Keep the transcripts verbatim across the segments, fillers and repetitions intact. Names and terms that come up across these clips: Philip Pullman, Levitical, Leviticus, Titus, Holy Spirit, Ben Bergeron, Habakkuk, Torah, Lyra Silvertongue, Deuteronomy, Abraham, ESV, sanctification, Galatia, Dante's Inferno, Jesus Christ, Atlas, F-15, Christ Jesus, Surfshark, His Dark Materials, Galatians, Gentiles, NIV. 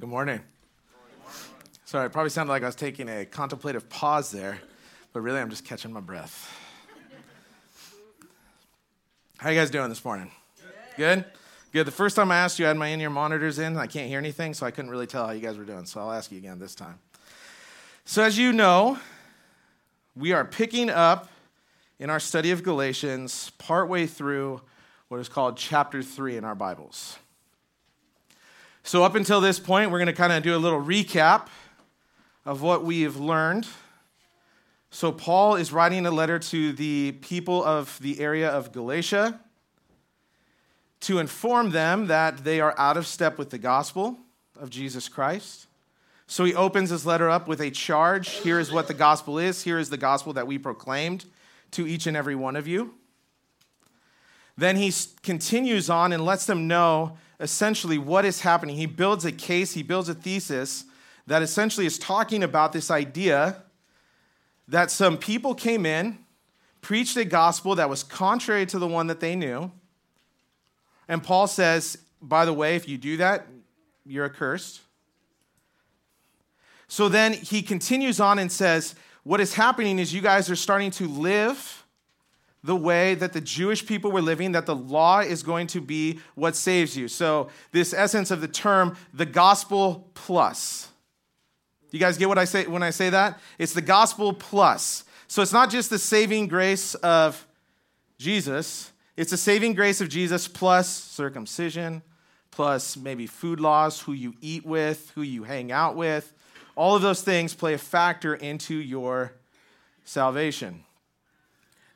Good morning. Sorry, it probably sounded like I was taking a contemplative pause there, but really I'm just catching my breath. How are you guys doing this morning? Good? Good. The first time I asked you, I had my in-ear monitors in, and I can't hear anything, so I couldn't really tell how you guys were doing, so I'll ask you again this time. So as you know, we are picking up in our study of Galatians partway through what is called chapter three in our Bibles. So up until this point, we're going to kind of do a little recap of what we have learned. So Paul is writing a letter to the people of the area of Galatia to inform them that they are out of step with the gospel of Jesus Christ. So he opens his letter up with a charge. Here is what the gospel is. Here is the gospel that we proclaimed to each and every one of you. Then he continues on and lets them know essentially what is happening. He builds a case, he builds a thesis that essentially is talking about this idea that some people came in, preached a gospel that was contrary to the one that they knew. And Paul says, by the way, if you do that, you're accursed. So then he continues on and says, what is happening is you guys are starting to live the way that the Jewish people were living, that the law is going to be what saves you. So this essence of the term, the gospel plus. You guys get what I say when I say that? It's the gospel plus. So it's not just the saving grace of Jesus. It's the saving grace of Jesus plus circumcision, plus maybe food laws, who you eat with, who you hang out with. All of those things play a factor into your salvation.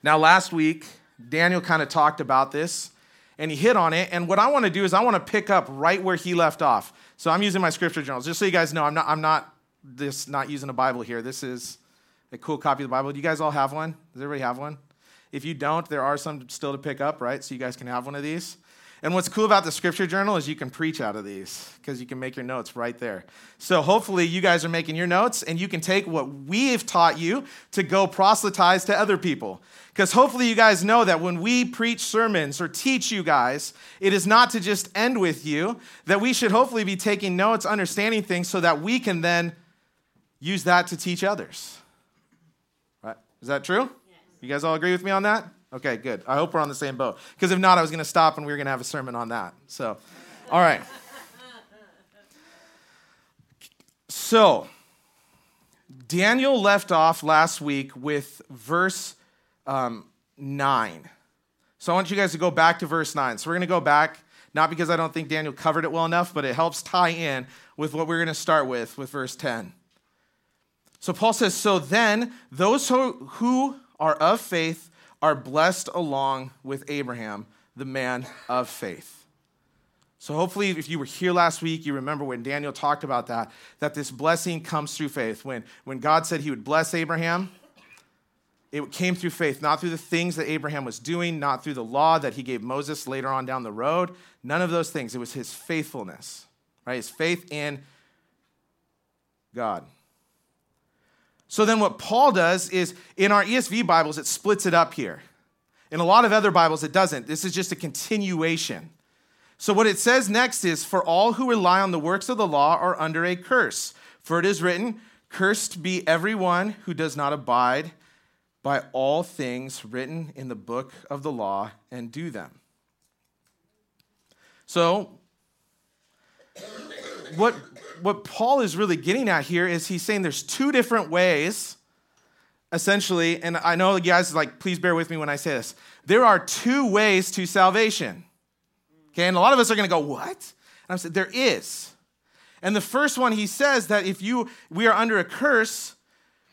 Now, last week, Daniel kind of talked about this, and he hit on it. And what I want to do is I want to pick up right where he left off. So I'm using my scripture journals. Just so you guys know, I'm not I'm not this not using a Bible here. This is a cool copy of the Bible. Do you guys all have one? Does everybody have one? If you don't, there are some still to pick up, right? So you guys can have one of these. And what's cool about the scripture journal is you can preach out of these because you can make your notes right there. So hopefully you guys are making your notes and you can take what we've taught you to go proselytize to other people. Because hopefully you guys know that when we preach sermons or teach you guys, it is not to just end with you, that we should hopefully be taking notes, understanding things so that we can then use that to teach others. Right? Is that true? Yes. You guys all agree with me on that? Okay, good. I hope we're on the same boat. Because if not, I was going to stop and we were going to have a sermon on that. So, all right. So, Daniel left off last week with verse um, nine. So I want you guys to go back to verse nine. So we're going to go back, not because I don't think Daniel covered it well enough, but it helps tie in with what we're going to start with, with verse ten. So Paul says, so then those who, who are of faith are blessed along with Abraham, the man of faith. So hopefully if you were here last week, you remember when Daniel talked about that, that this blessing comes through faith. When, when God said he would bless Abraham, it came through faith, not through the things that Abraham was doing, not through the law that he gave Moses later on down the road. None of those things. It was his faithfulness, right? His faith in God. So then what Paul does is, in our E S V Bibles, it splits it up here. In a lot of other Bibles, it doesn't. This is just a continuation. So what it says next is, for all who rely on the works of the law are under a curse. For it is written, cursed be everyone who does not abide by all things written in the book of the law and do them. So what... What Paul is really getting at here is he's saying there's two different ways, essentially, and I know you guys are like, please bear with me when I say this. There are two ways to salvation, okay? And a lot of us are going to go, what? And I'm saying, there is. And the first one, he says that if you, we are under a curse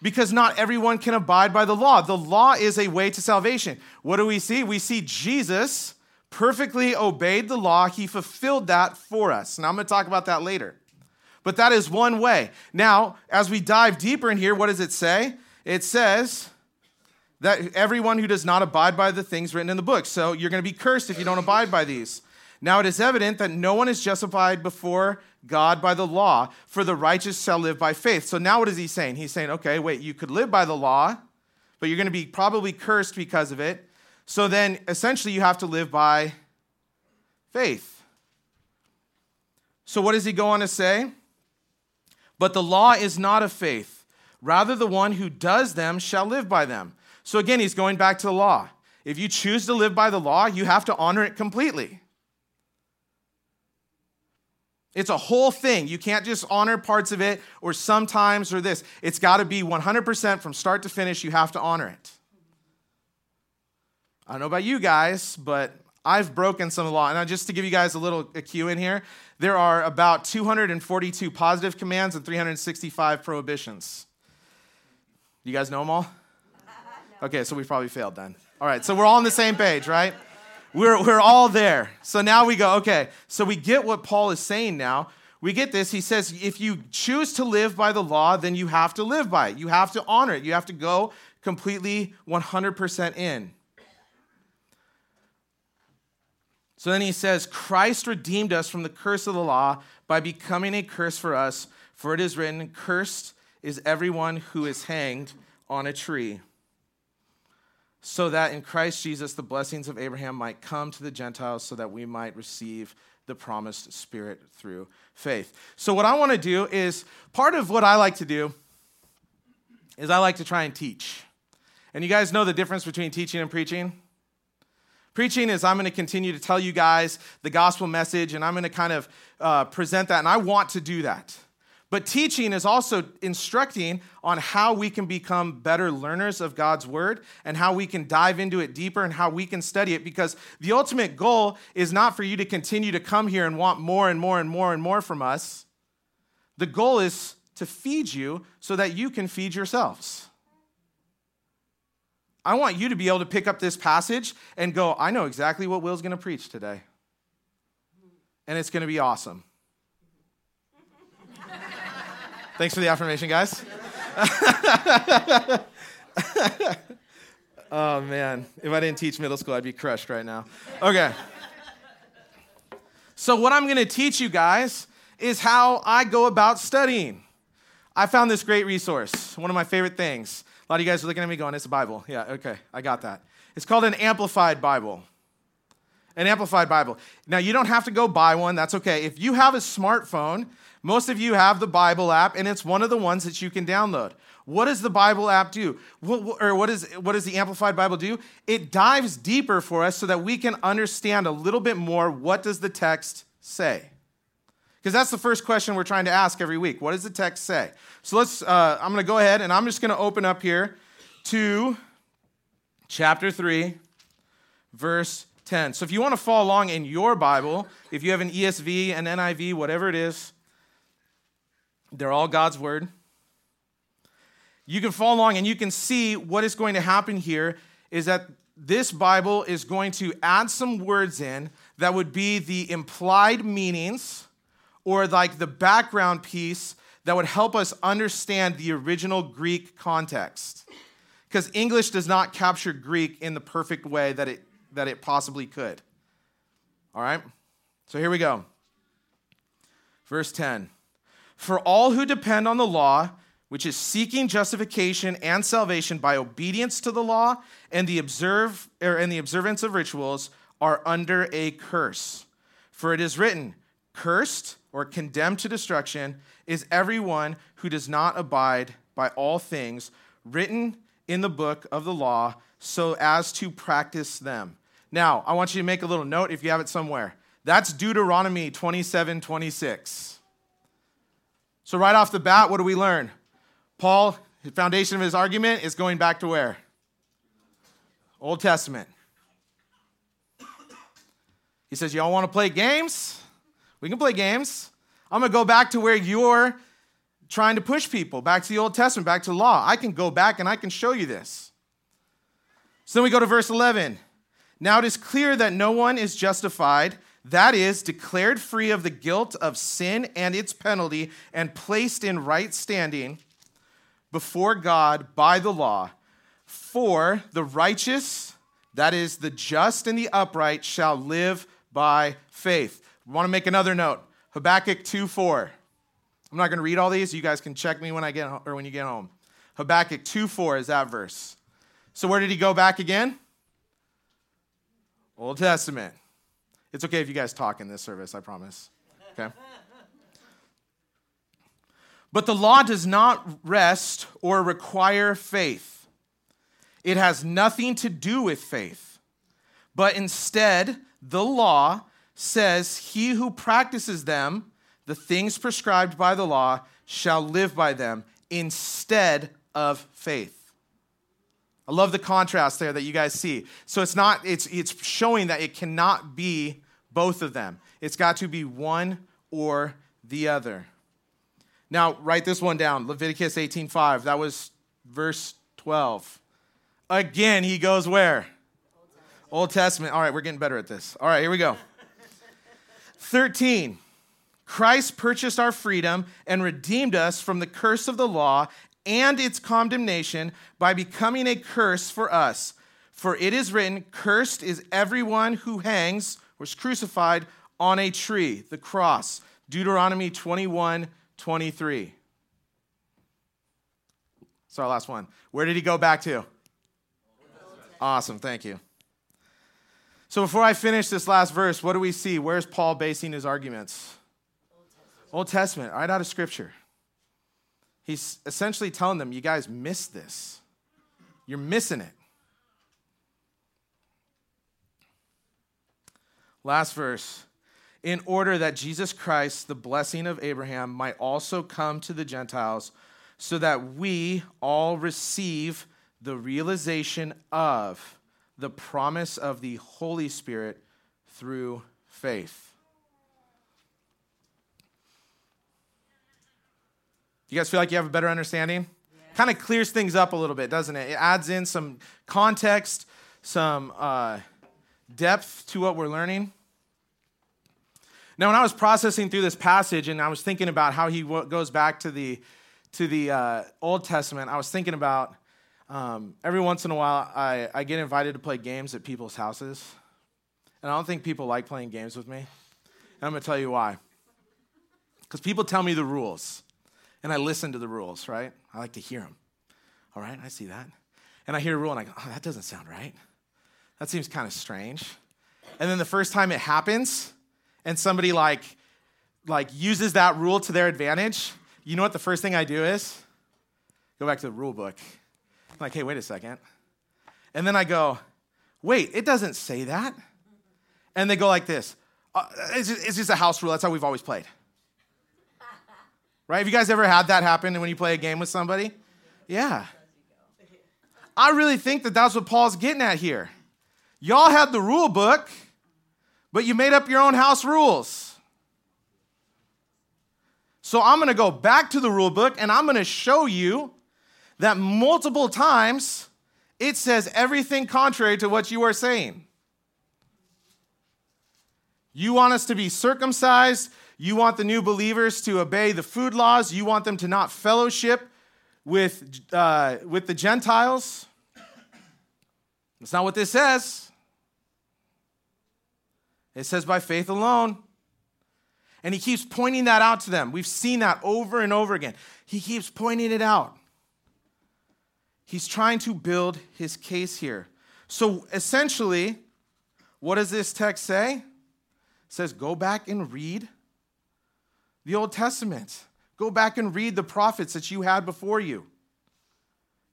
because not everyone can abide by the law. The law is a way to salvation. What do we see? We see Jesus perfectly obeyed the law. He fulfilled that for us. And I'm going to talk about that later. But that is one way. Now, as we dive deeper in here, what does it say? It says that everyone who does not abide by the things written in the book. So you're going to be cursed if you don't abide by these. Now, it is evident that no one is justified before God by the law, for the righteous shall live by faith. So now what is he saying? He's saying, okay, wait, you could live by the law, but you're going to be probably cursed because of it. So then essentially you have to live by faith. So what does he go on to say? But the law is not of faith. Rather, the one who does them shall live by them. So again, he's going back to the law. If you choose to live by the law, you have to honor it completely. It's a whole thing. You can't just honor parts of it or sometimes or this. It's got to be one hundred percent from start to finish. You have to honor it. I don't know about you guys, but I've broken some of the law. And just to give you guys a little a cue in here, there are about two hundred forty-two positive commands and three hundred sixty-five prohibitions. You guys know them all? Okay, so we probably failed then. All right, so we're all on the same page, right? We're we're all there. So now we go, okay, so we get what Paul is saying now. We get this. He says, if you choose to live by the law, then you have to live by it. You have to honor it. You have to go completely one hundred percent in. So then he says, Christ redeemed us from the curse of the law by becoming a curse for us, for it is written, cursed is everyone who is hanged on a tree, so that in Christ Jesus the blessings of Abraham might come to the Gentiles, so that we might receive the promised Spirit through faith. So what I want to do is, part of what I like to do is I like to try and teach. And you guys know the difference between teaching and preaching? Preaching is I'm going to continue to tell you guys the gospel message, and I'm going to kind of uh, present that, and I want to do that. But teaching is also instructing on how we can become better learners of God's word and how we can dive into it deeper and how we can study it, because the ultimate goal is not for you to continue to come here and want more and more and more and more from us. The goal is to feed you so that you can feed yourselves. I want you to be able to pick up this passage and go, I know exactly what Will's going to preach today, and it's going to be awesome. Thanks for the affirmation, guys. Oh, man. If I didn't teach middle school, I'd be crushed right now. Okay. So what I'm going to teach you guys is how I go about studying. I found this great resource, one of my favorite things. A lot of you guys are looking at me going, it's a Bible. Yeah, okay, I got that. It's called an Amplified Bible. An Amplified Bible. Now, you don't have to go buy one. That's okay. If you have a smartphone, most of you have the Bible app, and it's one of the ones that you can download. What does the Bible app do? What, or what, is, what does the Amplified Bible do? It dives deeper for us so that we can understand a little bit more, what does the text say? Because that's the first question we're trying to ask every week. What does the text say? So let's. Uh, I'm going to go ahead, and I'm just going to open up here to chapter three, verse ten. So if you want to follow along in your Bible, if you have an E S V, an N I V, whatever it is, they're all God's word. You can follow along and you can see what is going to happen here is that this Bible is going to add some words in that would be the implied meanings or like the background piece that would help us understand the original Greek context. Because English does not capture Greek in the perfect way that it, that it possibly could. All right? So here we go. Verse ten. For all who depend on the law, which is seeking justification and salvation by obedience to the law and the observe or and the observance of rituals, are under a curse. For it is written, cursed or condemned to destruction is everyone who does not abide by all things written in the book of the law so as to practice them. Now, I want you to make a little note if you have it somewhere. That's Deuteronomy twenty-seven twenty-six. So right off the bat, what do we learn? Paul, the foundation of his argument is going back to where? Old Testament. He says, y'all want to play games? We can play games. I'm going to go back to where you're trying to push people, back to the Old Testament, back to law. I can go back and I can show you this. So then we go to verse eleven. Now it is clear that no one is justified, that is, declared free of the guilt of sin and its penalty and placed in right standing before God by the law. For the righteous, that is, the just and the upright, shall live by faith. I want to make another note. Habakkuk two four. I'm not going to read all these. You guys can check me when I get or when you get home. Habakkuk two four is that verse. So where did he go back again? Old Testament. It's okay if you guys talk in this service, I promise. Okay. But the law does not rest or require faith. It has nothing to do with faith. But instead, the law says, he who practices them, the things prescribed by the law, shall live by them instead of faith. I love the contrast there that you guys see. So it's not, it's it's showing that it cannot be both of them. It's got to be one or the other. Now, write this one down, Leviticus eighteen five. That was verse twelve. Again, he goes where? Old Testament. Old Testament. All right, we're getting better at this. All right, here we go. thirteen, Christ purchased our freedom and redeemed us from the curse of the law and its condemnation by becoming a curse for us. For it is written, cursed is everyone who hangs or is crucified on a tree, the cross. Deuteronomy twenty-one twenty-three. It's our last one. Where did he go back to? Awesome, thank you. So before I finish this last verse, what do we see? Where's Paul basing his arguments? Old Testament, Old Testament right out of Scripture. He's essentially telling them, you guys missed this. You're missing it. Last verse. In order that Jesus Christ, the blessing of Abraham, might also come to the Gentiles, so that we all receive the realization of the promise of the Holy Spirit through faith. You guys feel like you have a better understanding? Yeah. Kind of clears things up a little bit, doesn't it? It adds in some context, some uh, depth to what we're learning. Now, when I was processing through this passage and I was thinking about how he w- goes back to the to the uh, Old Testament, I was thinking about um, every once in a while I, I get invited to play games at people's houses. And I don't think people like playing games with me. And I'm going to tell you why. Because people tell me the rules. And I listen to the rules, right? I like to hear them. All right, I see that. And I hear a rule and I go, oh, that doesn't sound right. That seems kind of strange. And then the first time it happens, and somebody like, like uses that rule to their advantage, you know what the first thing I do is? Go back to the rule book. I'm like, hey, wait a second. And then I go, wait, it doesn't say that. And they go like this. Uh, it's, just, it's just a house rule. That's how we've always played. Right? Have you guys ever had that happen when you play a game with somebody? Yeah. I really think that that's what Paul's getting at here. Y'all had the rule book, but you made up your own house rules. So I'm going to go back to the rule book, and I'm going to show you that multiple times it says everything contrary to what you are saying. You want us to be circumcised. You want the new believers to obey the food laws. You want them to not fellowship with, uh, with the Gentiles. That's not what this says. It says by faith alone. And he keeps pointing that out to them. We've seen that over and over again. He keeps pointing it out. He's trying to build his case here. So essentially, what does this text say? It says go back and read the Old Testament. Go back and read the prophets that you had before you.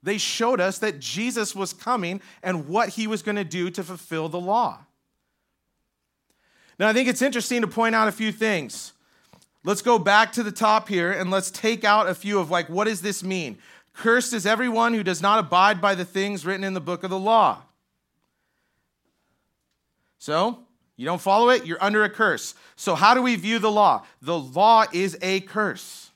They showed us that Jesus was coming and what he was going to do to fulfill the law. Now, I think it's interesting to point out a few things. Let's go back to the top here and let's take out a few of like, what does this mean? Cursed is everyone who does not abide by the things written in the book of the law. So, you don't follow it, you're under a curse. So how do we view the law? The law is a curse.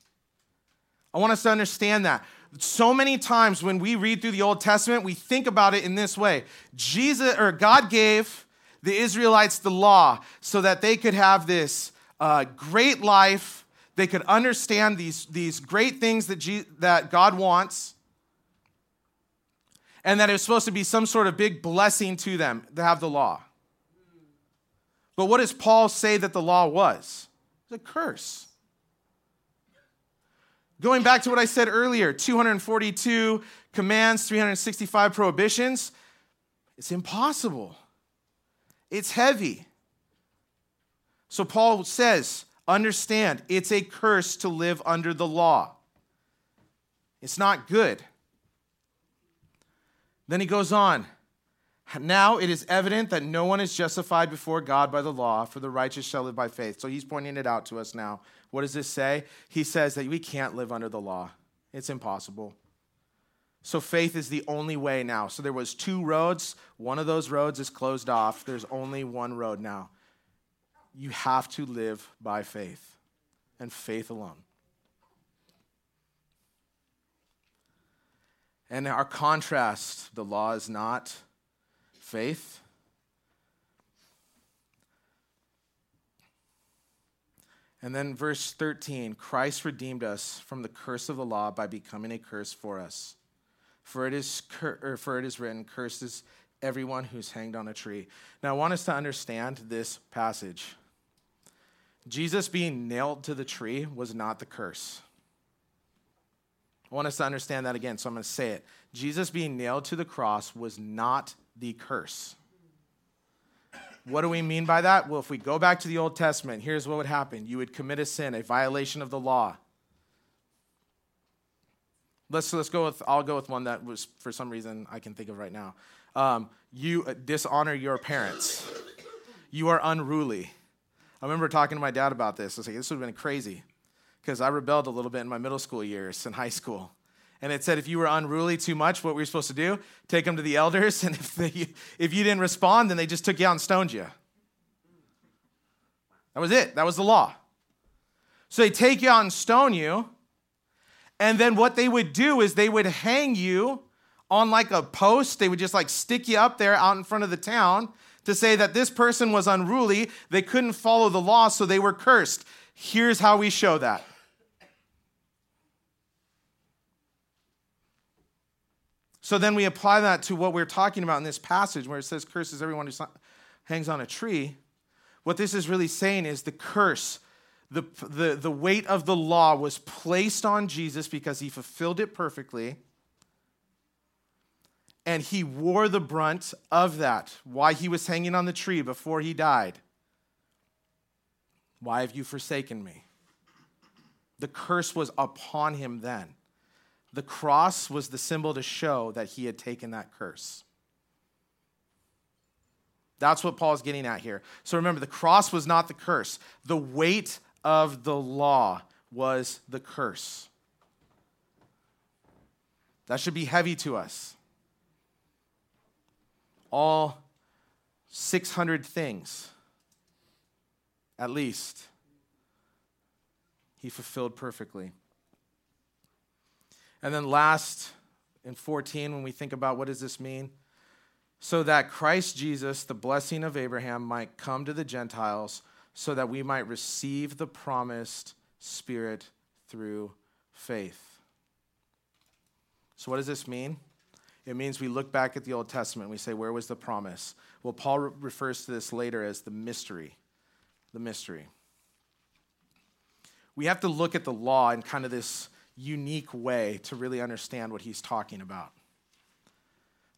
I want us to understand that. So many times when we read through the Old Testament, we think about it in this way. Jesus or God gave the Israelites the law so that they could have this uh, great life. They could understand these, these great things that, G- that God wants. And that it was supposed to be some sort of big blessing to them to have the law. But what does Paul say that the law was? It's a curse. Going back to what I said earlier, two hundred forty-two commands, three hundred sixty-five prohibitions. It's impossible. It's heavy. So Paul says, understand, it's a curse to live under the law. It's not good. Then he goes on. Now it is evident that no one is justified before God by the law, for the righteous shall live by faith. So he's pointing it out to us now. What does this say? He says that we can't live under the law. It's impossible. So faith is the only way now. So there was two roads. One of those roads is closed off. There's only one road now. You have to live by faith, and faith alone. And our contrast, the law is not faith. And then verse thirteen, Christ redeemed us from the curse of the law by becoming a curse for us. For it is cur- or for it is written, cursed is everyone who's hanged on a tree. Now I want us to understand this passage. Jesus being nailed to the tree was not the curse. I want us to understand that again, so I'm going to say it. Jesus being nailed to the cross was not the curse. What do we mean by that? Well, if we go back to the Old Testament, here's what would happen. You would commit a sin, a violation of the law. Let's let's go with, I'll go with one that was, for some reason, I can think of right now. Um, you dishonor your parents. You are unruly. I remember talking to my dad about this. I was like, this would have been crazy. Because I rebelled a little bit in my middle school years and high school. And it said if you were unruly too much, what were you supposed to do? Take them to the elders, and if they, if you didn't respond, then they just took you out and stoned you. That was it. That was the law. So they take you out and stone you, and then what they would do is they would hang you on like a post. They would just like stick you up there out in front of the town to say that this person was unruly. They couldn't follow the law, so they were cursed. Here's how we show that. So then we apply that to what we're talking about in this passage where it says, curses everyone who hangs on a tree. What this is really saying is the curse, the, the, the weight of the law was placed on Jesus because he fulfilled it perfectly. And he wore the brunt of that, why he was hanging on the tree before he died. Why have you forsaken me? The curse was upon him then. The cross was the symbol to show that he had taken that curse. That's what Paul's getting at here. So remember, the cross was not the curse. The weight of the law was the curse. That should be heavy to us. All six hundred things, at least, he fulfilled perfectly. And then last, in fourteen, when we think about what does this mean? So that Christ Jesus, the blessing of Abraham, might come to the Gentiles so that we might receive the promised Spirit through faith. So what does this mean? It means we look back at the Old Testament. We say, where was the promise? Well, Paul re- refers to this later as the mystery. The mystery. We have to look at the law in kind of this unique way to really understand what he's talking about.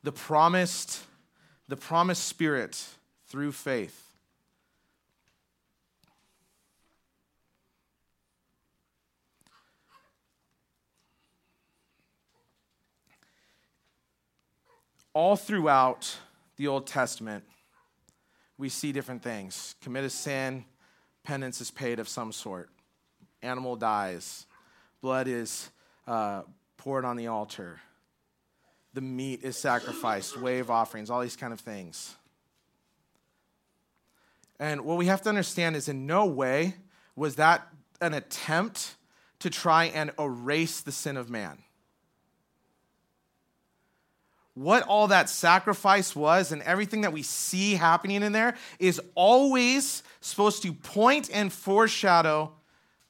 The promised, the promised Spirit through faith. All throughout the Old Testament, we see different things. Commit a sin, penance is paid of some sort. Animal dies. Blood is uh, poured on the altar. The meat is sacrificed, wave offerings, all these kind of things. And what we have to understand is in no way was that an attempt to try and erase the sin of man. What all that sacrifice was and everything that we see happening in there is always supposed to point and foreshadow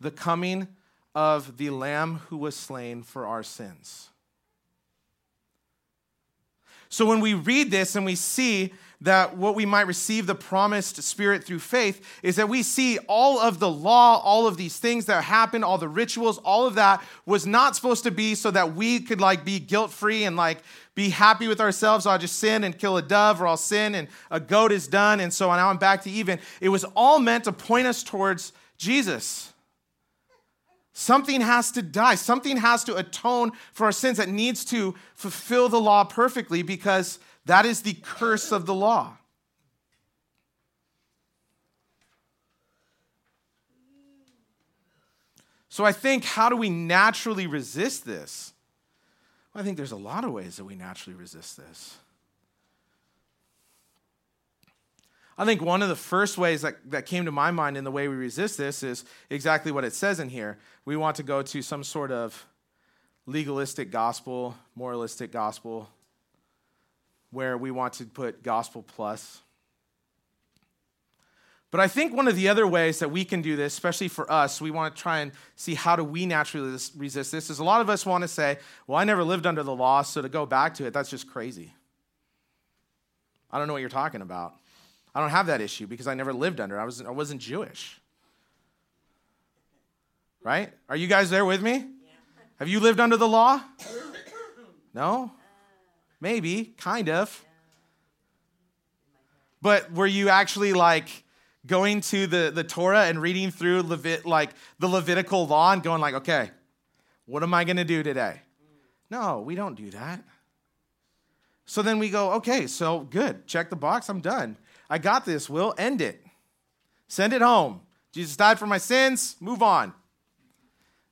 the coming of the Lamb who was slain for our sins. So when we read this and we see that what we might receive the promised Spirit through faith is that we see all of the law, all of these things that happened, all the rituals, all of that was not supposed to be so that we could like be guilt-free and like be happy with ourselves. I'll just sin and kill a dove, or I'll sin and a goat is done, and so now I'm back to even. It was all meant to point us towards Jesus. Something has to die. Something has to atone for our sins that needs to fulfill the law perfectly, because that is the curse of the law. So I think, how do we naturally resist this? Well, I think there's a lot of ways that we naturally resist this. I think one of the first ways that, that came to my mind in the way we resist this is exactly what it says in here. We want to go to some sort of legalistic gospel, moralistic gospel, where we want to put gospel plus. But I think one of the other ways that we can do this, especially for us, we want to try and see how do we naturally resist this, is a lot of us want to say, well, I never lived under the law, so to go back to it, that's just crazy. I don't know what you're talking about. I don't have that issue because I never lived under it. I wasn't, I wasn't Jewish. Right? Are you guys there with me? Yeah. Have you lived under the law? No? Maybe, kind of. But were you actually like going to the, the Torah and reading through Levit, like the Levitical law and going like, okay, what am I going to do today? No, we don't do that. So then we go, okay, so good. Check the box. I'm done. I got this. We'll end it. Send it home. Jesus died for my sins. Move on.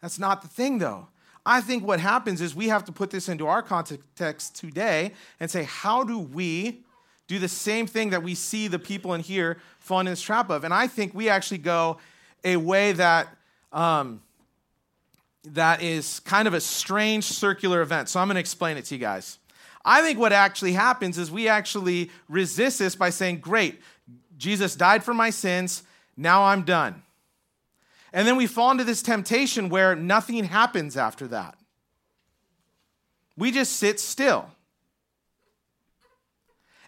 That's not the thing, though. I think what happens is we have to put this into our context today and say, how do we do the same thing that we see the people in here falling in this trap of? And I think we actually go a way that um, that is kind of a strange circular event. So I'm going to explain it to you guys. I think what actually happens is we actually resist this by saying, great, Jesus died for my sins, now I'm done. And then we fall into this temptation where nothing happens after that. We just sit still.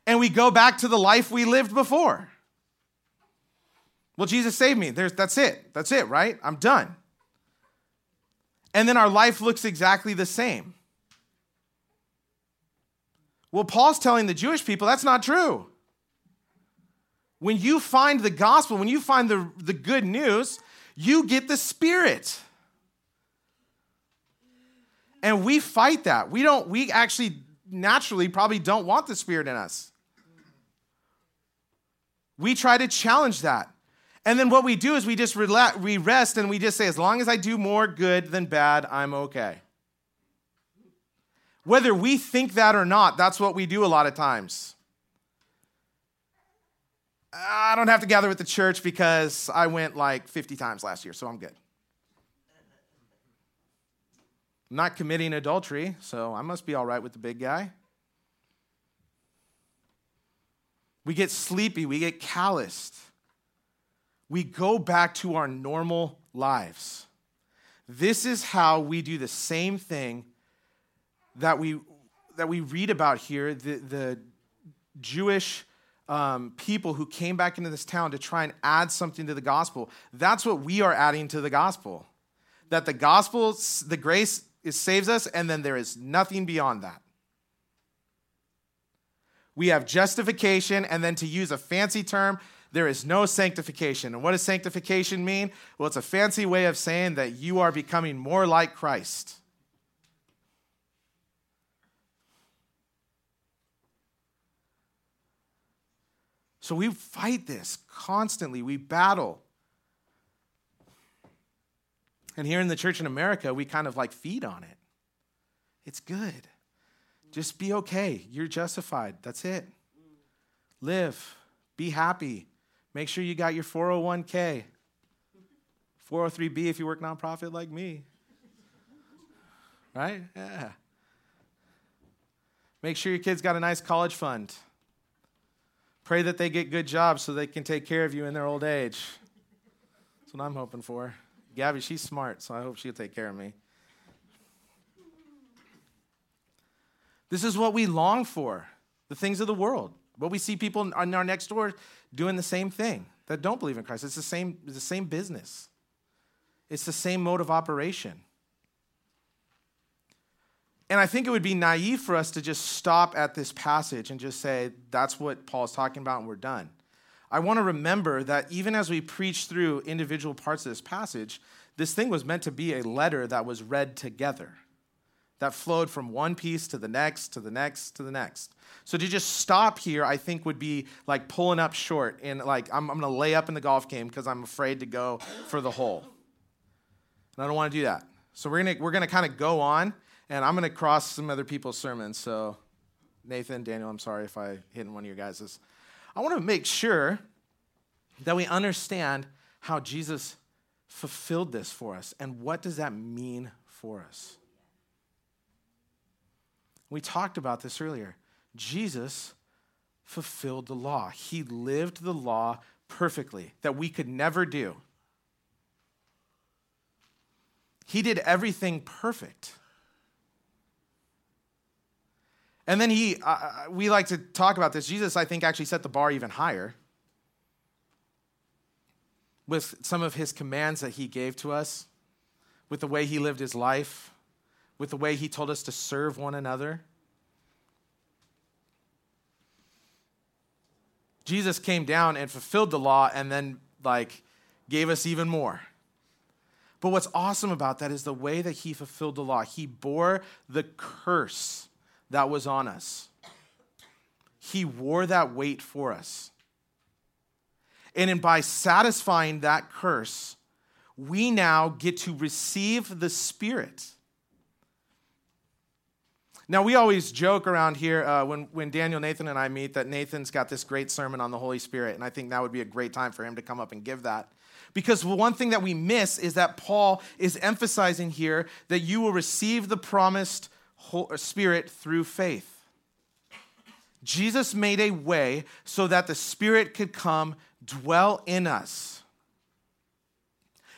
And we go back to the life we lived before. Well, Jesus saved me. There's, that's it. That's it, right? I'm done. And then our life looks exactly the same. Well, Paul's telling the Jewish people that's not true. When you find the gospel, when you find the, the good news, you get the Spirit. And we fight that. We don't, we actually naturally probably don't want the Spirit in us. We try to challenge that. And then what we do is we just rela- we rest and we just say, as long as I do more good than bad, I'm okay. Whether we think that or not, that's what we do a lot of times. I don't have to gather with the church because I went like fifty times last year, so I'm good. I'm not committing adultery, so I must be all right with the big guy. We get sleepy. We get calloused. We go back to our normal lives. This is how we do the same thing that we that we read about here, the, the Jewish um, people who came back into this town to try and add something to the gospel. That's what we are adding to the gospel. That the gospel, the grace, it saves us, and then there is nothing beyond that. We have justification, and then to use a fancy term, there is no sanctification. And what does sanctification mean? Well, it's a fancy way of saying that you are becoming more like Christ. So we fight this constantly. We battle. And here in the church in America, we kind of like feed on it. It's good. Just be okay. You're justified. That's it. Live. Be happy. Make sure you got your four oh one k. four oh three b if you work nonprofit like me. Right? Yeah. Make sure your kids got a nice college fund. Pray that they get good jobs so they can take care of you in their old age. That's what I'm hoping for. Gabby, she's smart, so I hope she'll take care of me. This is what we long for, the things of the world. But we see people in our next door doing the same thing that don't believe in Christ. It's the same, it's the same business. It's the same mode of operation. And I think it would be naive for us to just stop at this passage and just say, that's what Paul's talking about and we're done. I want to remember that even as we preach through individual parts of this passage, This thing was meant to be a letter that was read together, that flowed from one piece to the next, to the next, to the next. So to just stop here, I think, would be like pulling up short and like, I'm, I'm going to lay up in the golf game because I'm afraid to go for the hole. And I don't want to do that. So we're going to we're gonna kind of go on, and I'm going to cross some other people's sermons. So Nathan, Daniel, I'm sorry if I hit one of your guys's. I want to make sure that we understand how Jesus fulfilled this for us, and what does that mean for us? We talked about this earlier. Jesus fulfilled the law. He lived the law perfectly, that we could never do. He did everything perfect. And then he, uh, we like to talk about this. Jesus, I think, actually set the bar even higher with some of his commands that he gave to us, with the way he lived his life, with the way he told us to serve one another. Jesus came down and fulfilled the law and then, like, gave us even more. But what's awesome about that is the way that he fulfilled the law. He bore the curse that was on us. He wore that weight for us. And in by satisfying that curse, we now get to receive the Spirit. Now, we always joke around here uh, when, when Daniel, Nathan, and I meet that Nathan's got this great sermon on the Holy Spirit, and I think that would be a great time for him to come up and give that. Because one thing that we miss is that Paul is emphasizing here that you will receive the promised Spirit through faith. Jesus made a way so that the Spirit could come dwell in us.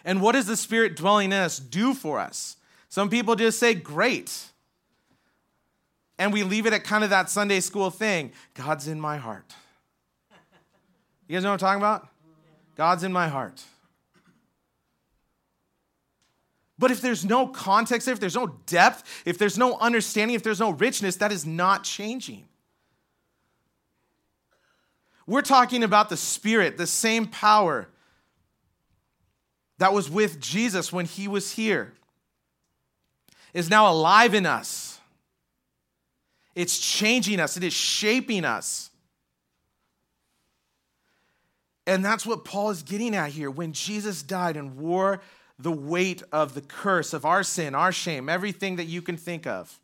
And what does the Spirit dwelling in us do for us? Some people just say, great. And we leave it at kind of that Sunday school thing. God's in my heart. You guys know what I'm talking about? God's in my heart. But if there's no context, if there's no depth, if there's no understanding, if there's no richness, that is not changing. We're talking about the Spirit, the same power that was with Jesus when he was here, is now alive in us. It's changing us. It is shaping us. And that's what Paul is getting at here. When Jesus died and wore the weight of the curse of our sin, our shame, everything that you can think of,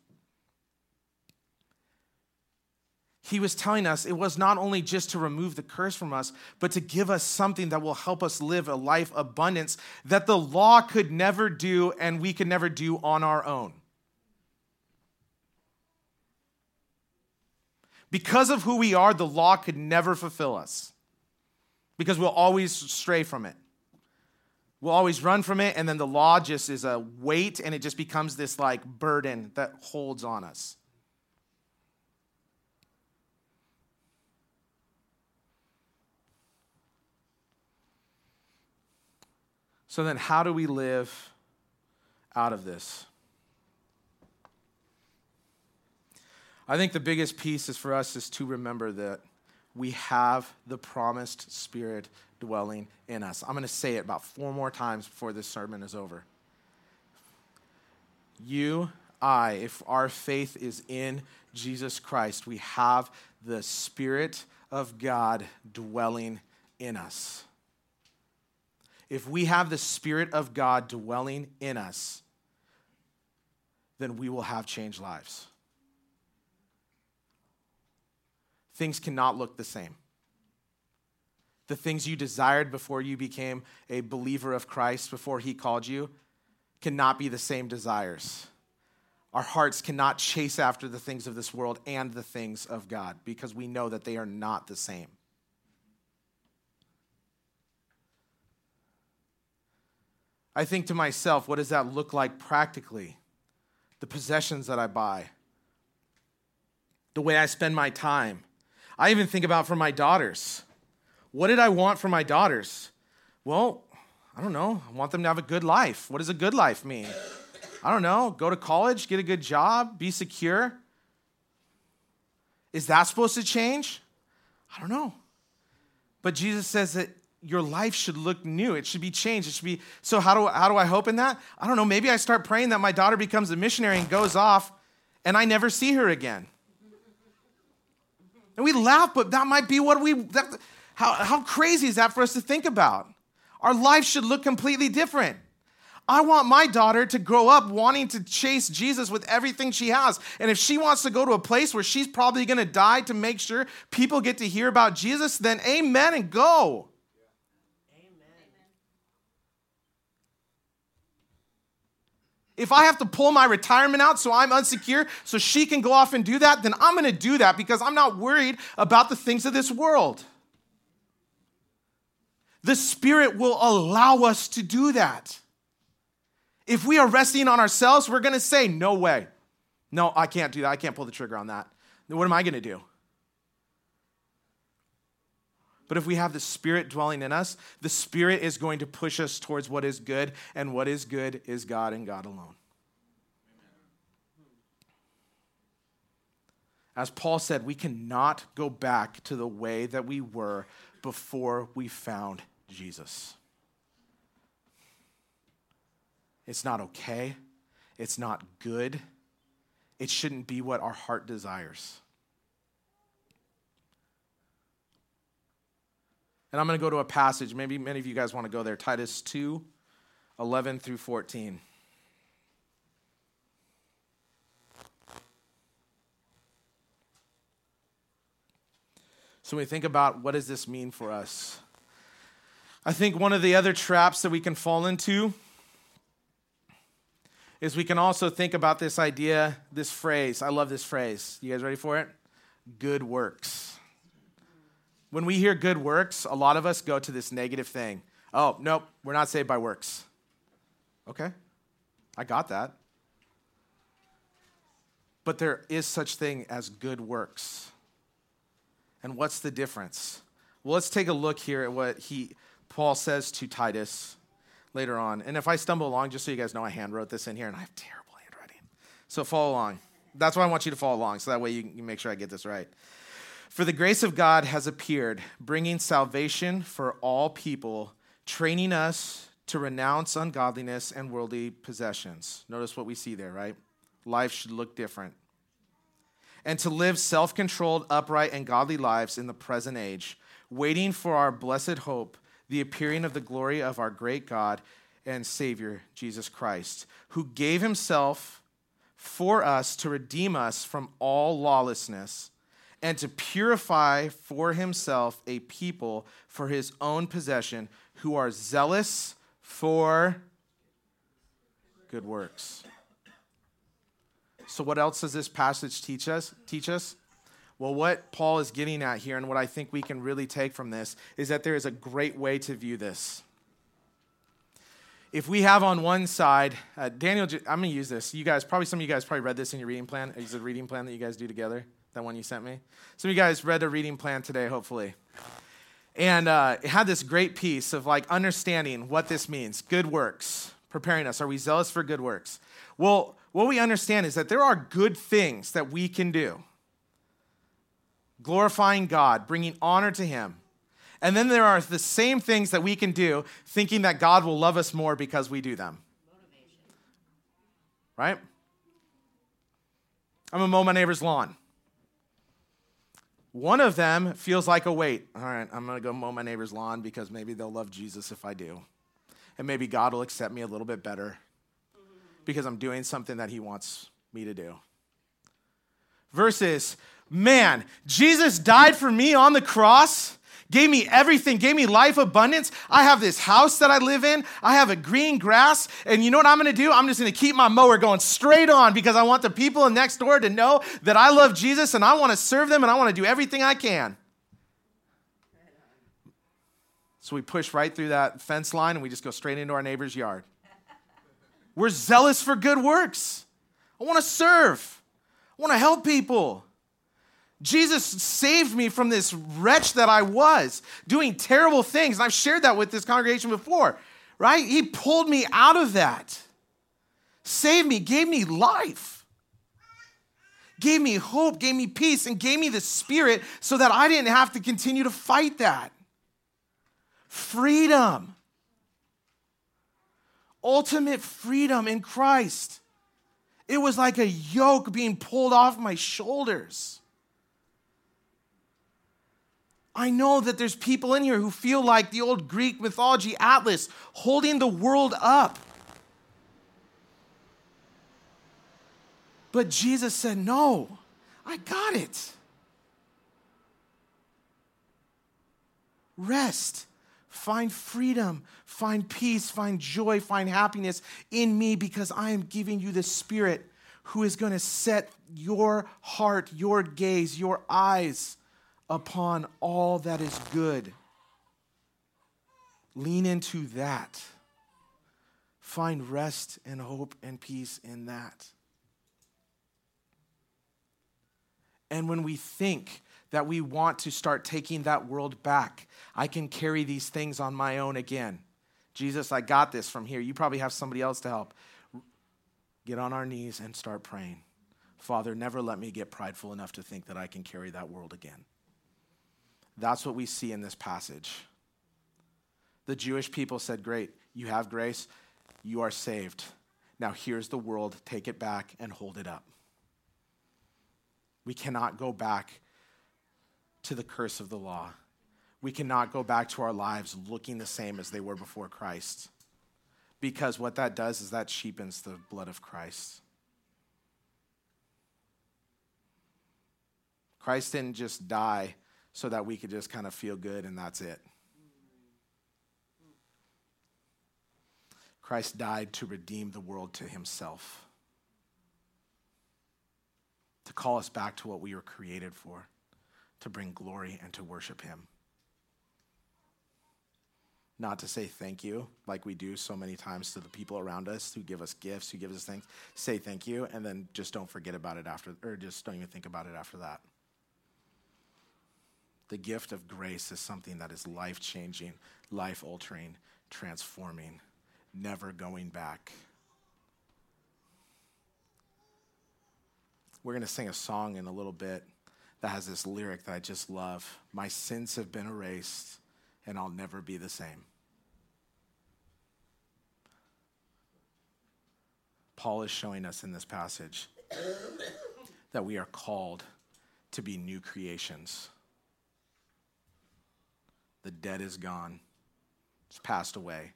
he was telling us it was not only just to remove the curse from us, but to give us something that will help us live a life abundance that the law could never do and we could never do on our own. Because of who we are, the law could never fulfill us. Because we'll always stray from it. We'll always run from it, and then the law just is a weight, and it just becomes this like burden that holds on us. So then how do we live out of this? I think the biggest piece is for us is to remember that we have the promised Spirit dwelling in us. I'm going to say it about four more times before this sermon is over. You, I, if our faith is in Jesus Christ, we have the Spirit of God dwelling in us. If we have the Spirit of God dwelling in us, then we will have changed lives. Things cannot look the same. The things you desired before you became a believer of Christ, before he called you, cannot be the same desires. Our hearts cannot chase after the things of this world and the things of God, because we know that they are not the same. I think to myself, what does that look like practically? The possessions that I buy, the way I spend my time. I even think about for my daughters. What did I want for my daughters? Well, I don't know. I want them to have a good life. What does a good life mean? I don't know. Go to college, get a good job, be secure. Is that supposed to change? I don't know. But Jesus says that your life should look new. It should be changed. It should be, so how do, how do I hope in that? I don't know. Maybe I start praying that my daughter becomes a missionary and goes off and I never see her again. And we laugh, but that might be what we, that, how, how crazy is that for us to think about? Our life should look completely different. I want my daughter to grow up wanting to chase Jesus with everything she has. And if she wants to go to a place where she's probably going to die to make sure people get to hear about Jesus, then amen and go. If I have to pull my retirement out so I'm unsecure so she can go off and do that, then I'm going to do that because I'm not worried about the things of this world. The Spirit will allow us to do that. If we are resting on ourselves, we're going to say, no way. No, I can't do that. I can't pull the trigger on that. Then what am I going to do? But if we have the Spirit dwelling in us, the Spirit is going to push us towards what is good, and what is good is God and God alone. As Paul said, we cannot go back to the way that we were before we found Jesus. It's not okay. It's not good. It shouldn't be what our heart desires. And I'm going to go to a passage. Maybe many of you guys want to go there. Titus two, eleven through fourteen. So when we think about what does this mean for us, I think one of the other traps that we can fall into is we can also think about this idea, this phrase. I love this phrase. You guys ready for it? Good works. When we hear good works, a lot of us go to this negative thing. Oh, nope, we're not saved by works. Okay, I got that. But there is such thing as good works. And what's the difference? Well, let's take a look here at what he, Paul says to Titus later on. And if I stumble along, just so you guys know, I handwrote this in here, and I have terrible handwriting. So follow along. That's why I want you to follow along, so that way you can make sure I get this right. For the grace of God has appeared, bringing salvation for all people, training us to renounce ungodliness and worldly possessions. Notice what we see there, right? Life should look different. And to live self-controlled, upright, and godly lives in the present age, waiting for our blessed hope, the appearing of the glory of our great God and Savior, Jesus Christ, who gave himself for us to redeem us from all lawlessness, and to purify for himself a people for his own possession who are zealous for good works. So what else does this passage teach us? Teach us? Well, what Paul is getting at here and what I think we can really take from this is that there is a great way to view this. If we have on one side, uh, Daniel, I'm going to use this. You guys, probably some of you guys probably read this in your reading plan. Is it a reading plan that you guys do together? That one you sent me. Some of you guys read a reading plan today, hopefully. And uh, it had this great piece of like understanding what this means. Good works, preparing us. Are we zealous for good works? Well, what we understand is that there are good things that we can do. Glorifying God, bringing honor to him. And then there are the same things that we can do thinking that God will love us more because we do them. Motivation. Right? I'm going to mow my neighbor's lawn. One of them feels like a weight. All right, I'm going to go mow my neighbor's lawn because maybe they'll love Jesus if I do. And maybe God will accept me a little bit better because I'm doing something that he wants me to do. Versus, man, Jesus died for me on the cross, gave me everything, gave me life abundance. I have this house that I live in. I have a green grass. And you know what I'm going to do? I'm just going to keep my mower going straight on because I want the people next door to know that I love Jesus and I want to serve them and I want to do everything I can. So we push right through that fence line and we just go straight into our neighbor's yard. We're zealous for good works. I want to serve. I want to help people. Jesus saved me from this wretch that I was, doing terrible things. And I've shared that with this congregation before, right? He pulled me out of that, saved me, gave me life, gave me hope, gave me peace, and gave me the Spirit so that I didn't have to continue to fight that. freedom. Ultimate freedom in Christ. It was like a yoke being pulled off my shoulders. I know that there's people in here who feel like the old Greek mythology Atlas, holding the world up. But Jesus said, no, I got it. Rest, find freedom, find peace, find joy, find happiness in me, because I am giving you the Spirit who is going to set your heart, your gaze, your eyes upon all that is good. Lean into that. Find rest and hope and peace in that. And when we think that we want to start taking that world back, I can carry these things on my own again. Jesus, I got this from here. You probably have somebody else to help. Get on our knees and start praying. Father, never let me get prideful enough to think that I can carry that world again. That's what we see in this passage. The Jewish people said, great, you have grace, you are saved. Now here's the world, take it back and hold it up. We cannot go back to the curse of the law. We cannot go back to our lives looking the same as they were before Christ. Because what that does is that cheapens the blood of Christ. Christ didn't just die so that we could just kind of feel good and that's it. Christ died to redeem the world to himself. To call us back to what we were created for. To bring glory and to worship him. Not to say thank you like we do so many times to the people around us who give us gifts, who give us things. Say thank you and then just don't forget about it after, or just don't even think about it after that. The gift of grace is something that is life-changing, life-altering, transforming, never going back. We're going to sing a song in a little bit that has this lyric that I just love. My sins have been erased, and I'll never be the same. Paul is showing us in this passage that we are called to be new creations. The dead is gone. It's passed away.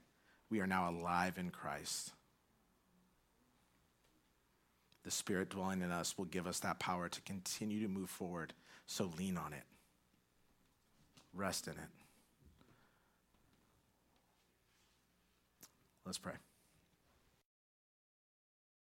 We are now alive in Christ. The Spirit dwelling in us will give us that power to continue to move forward. So lean on it. Rest in it. Let's pray.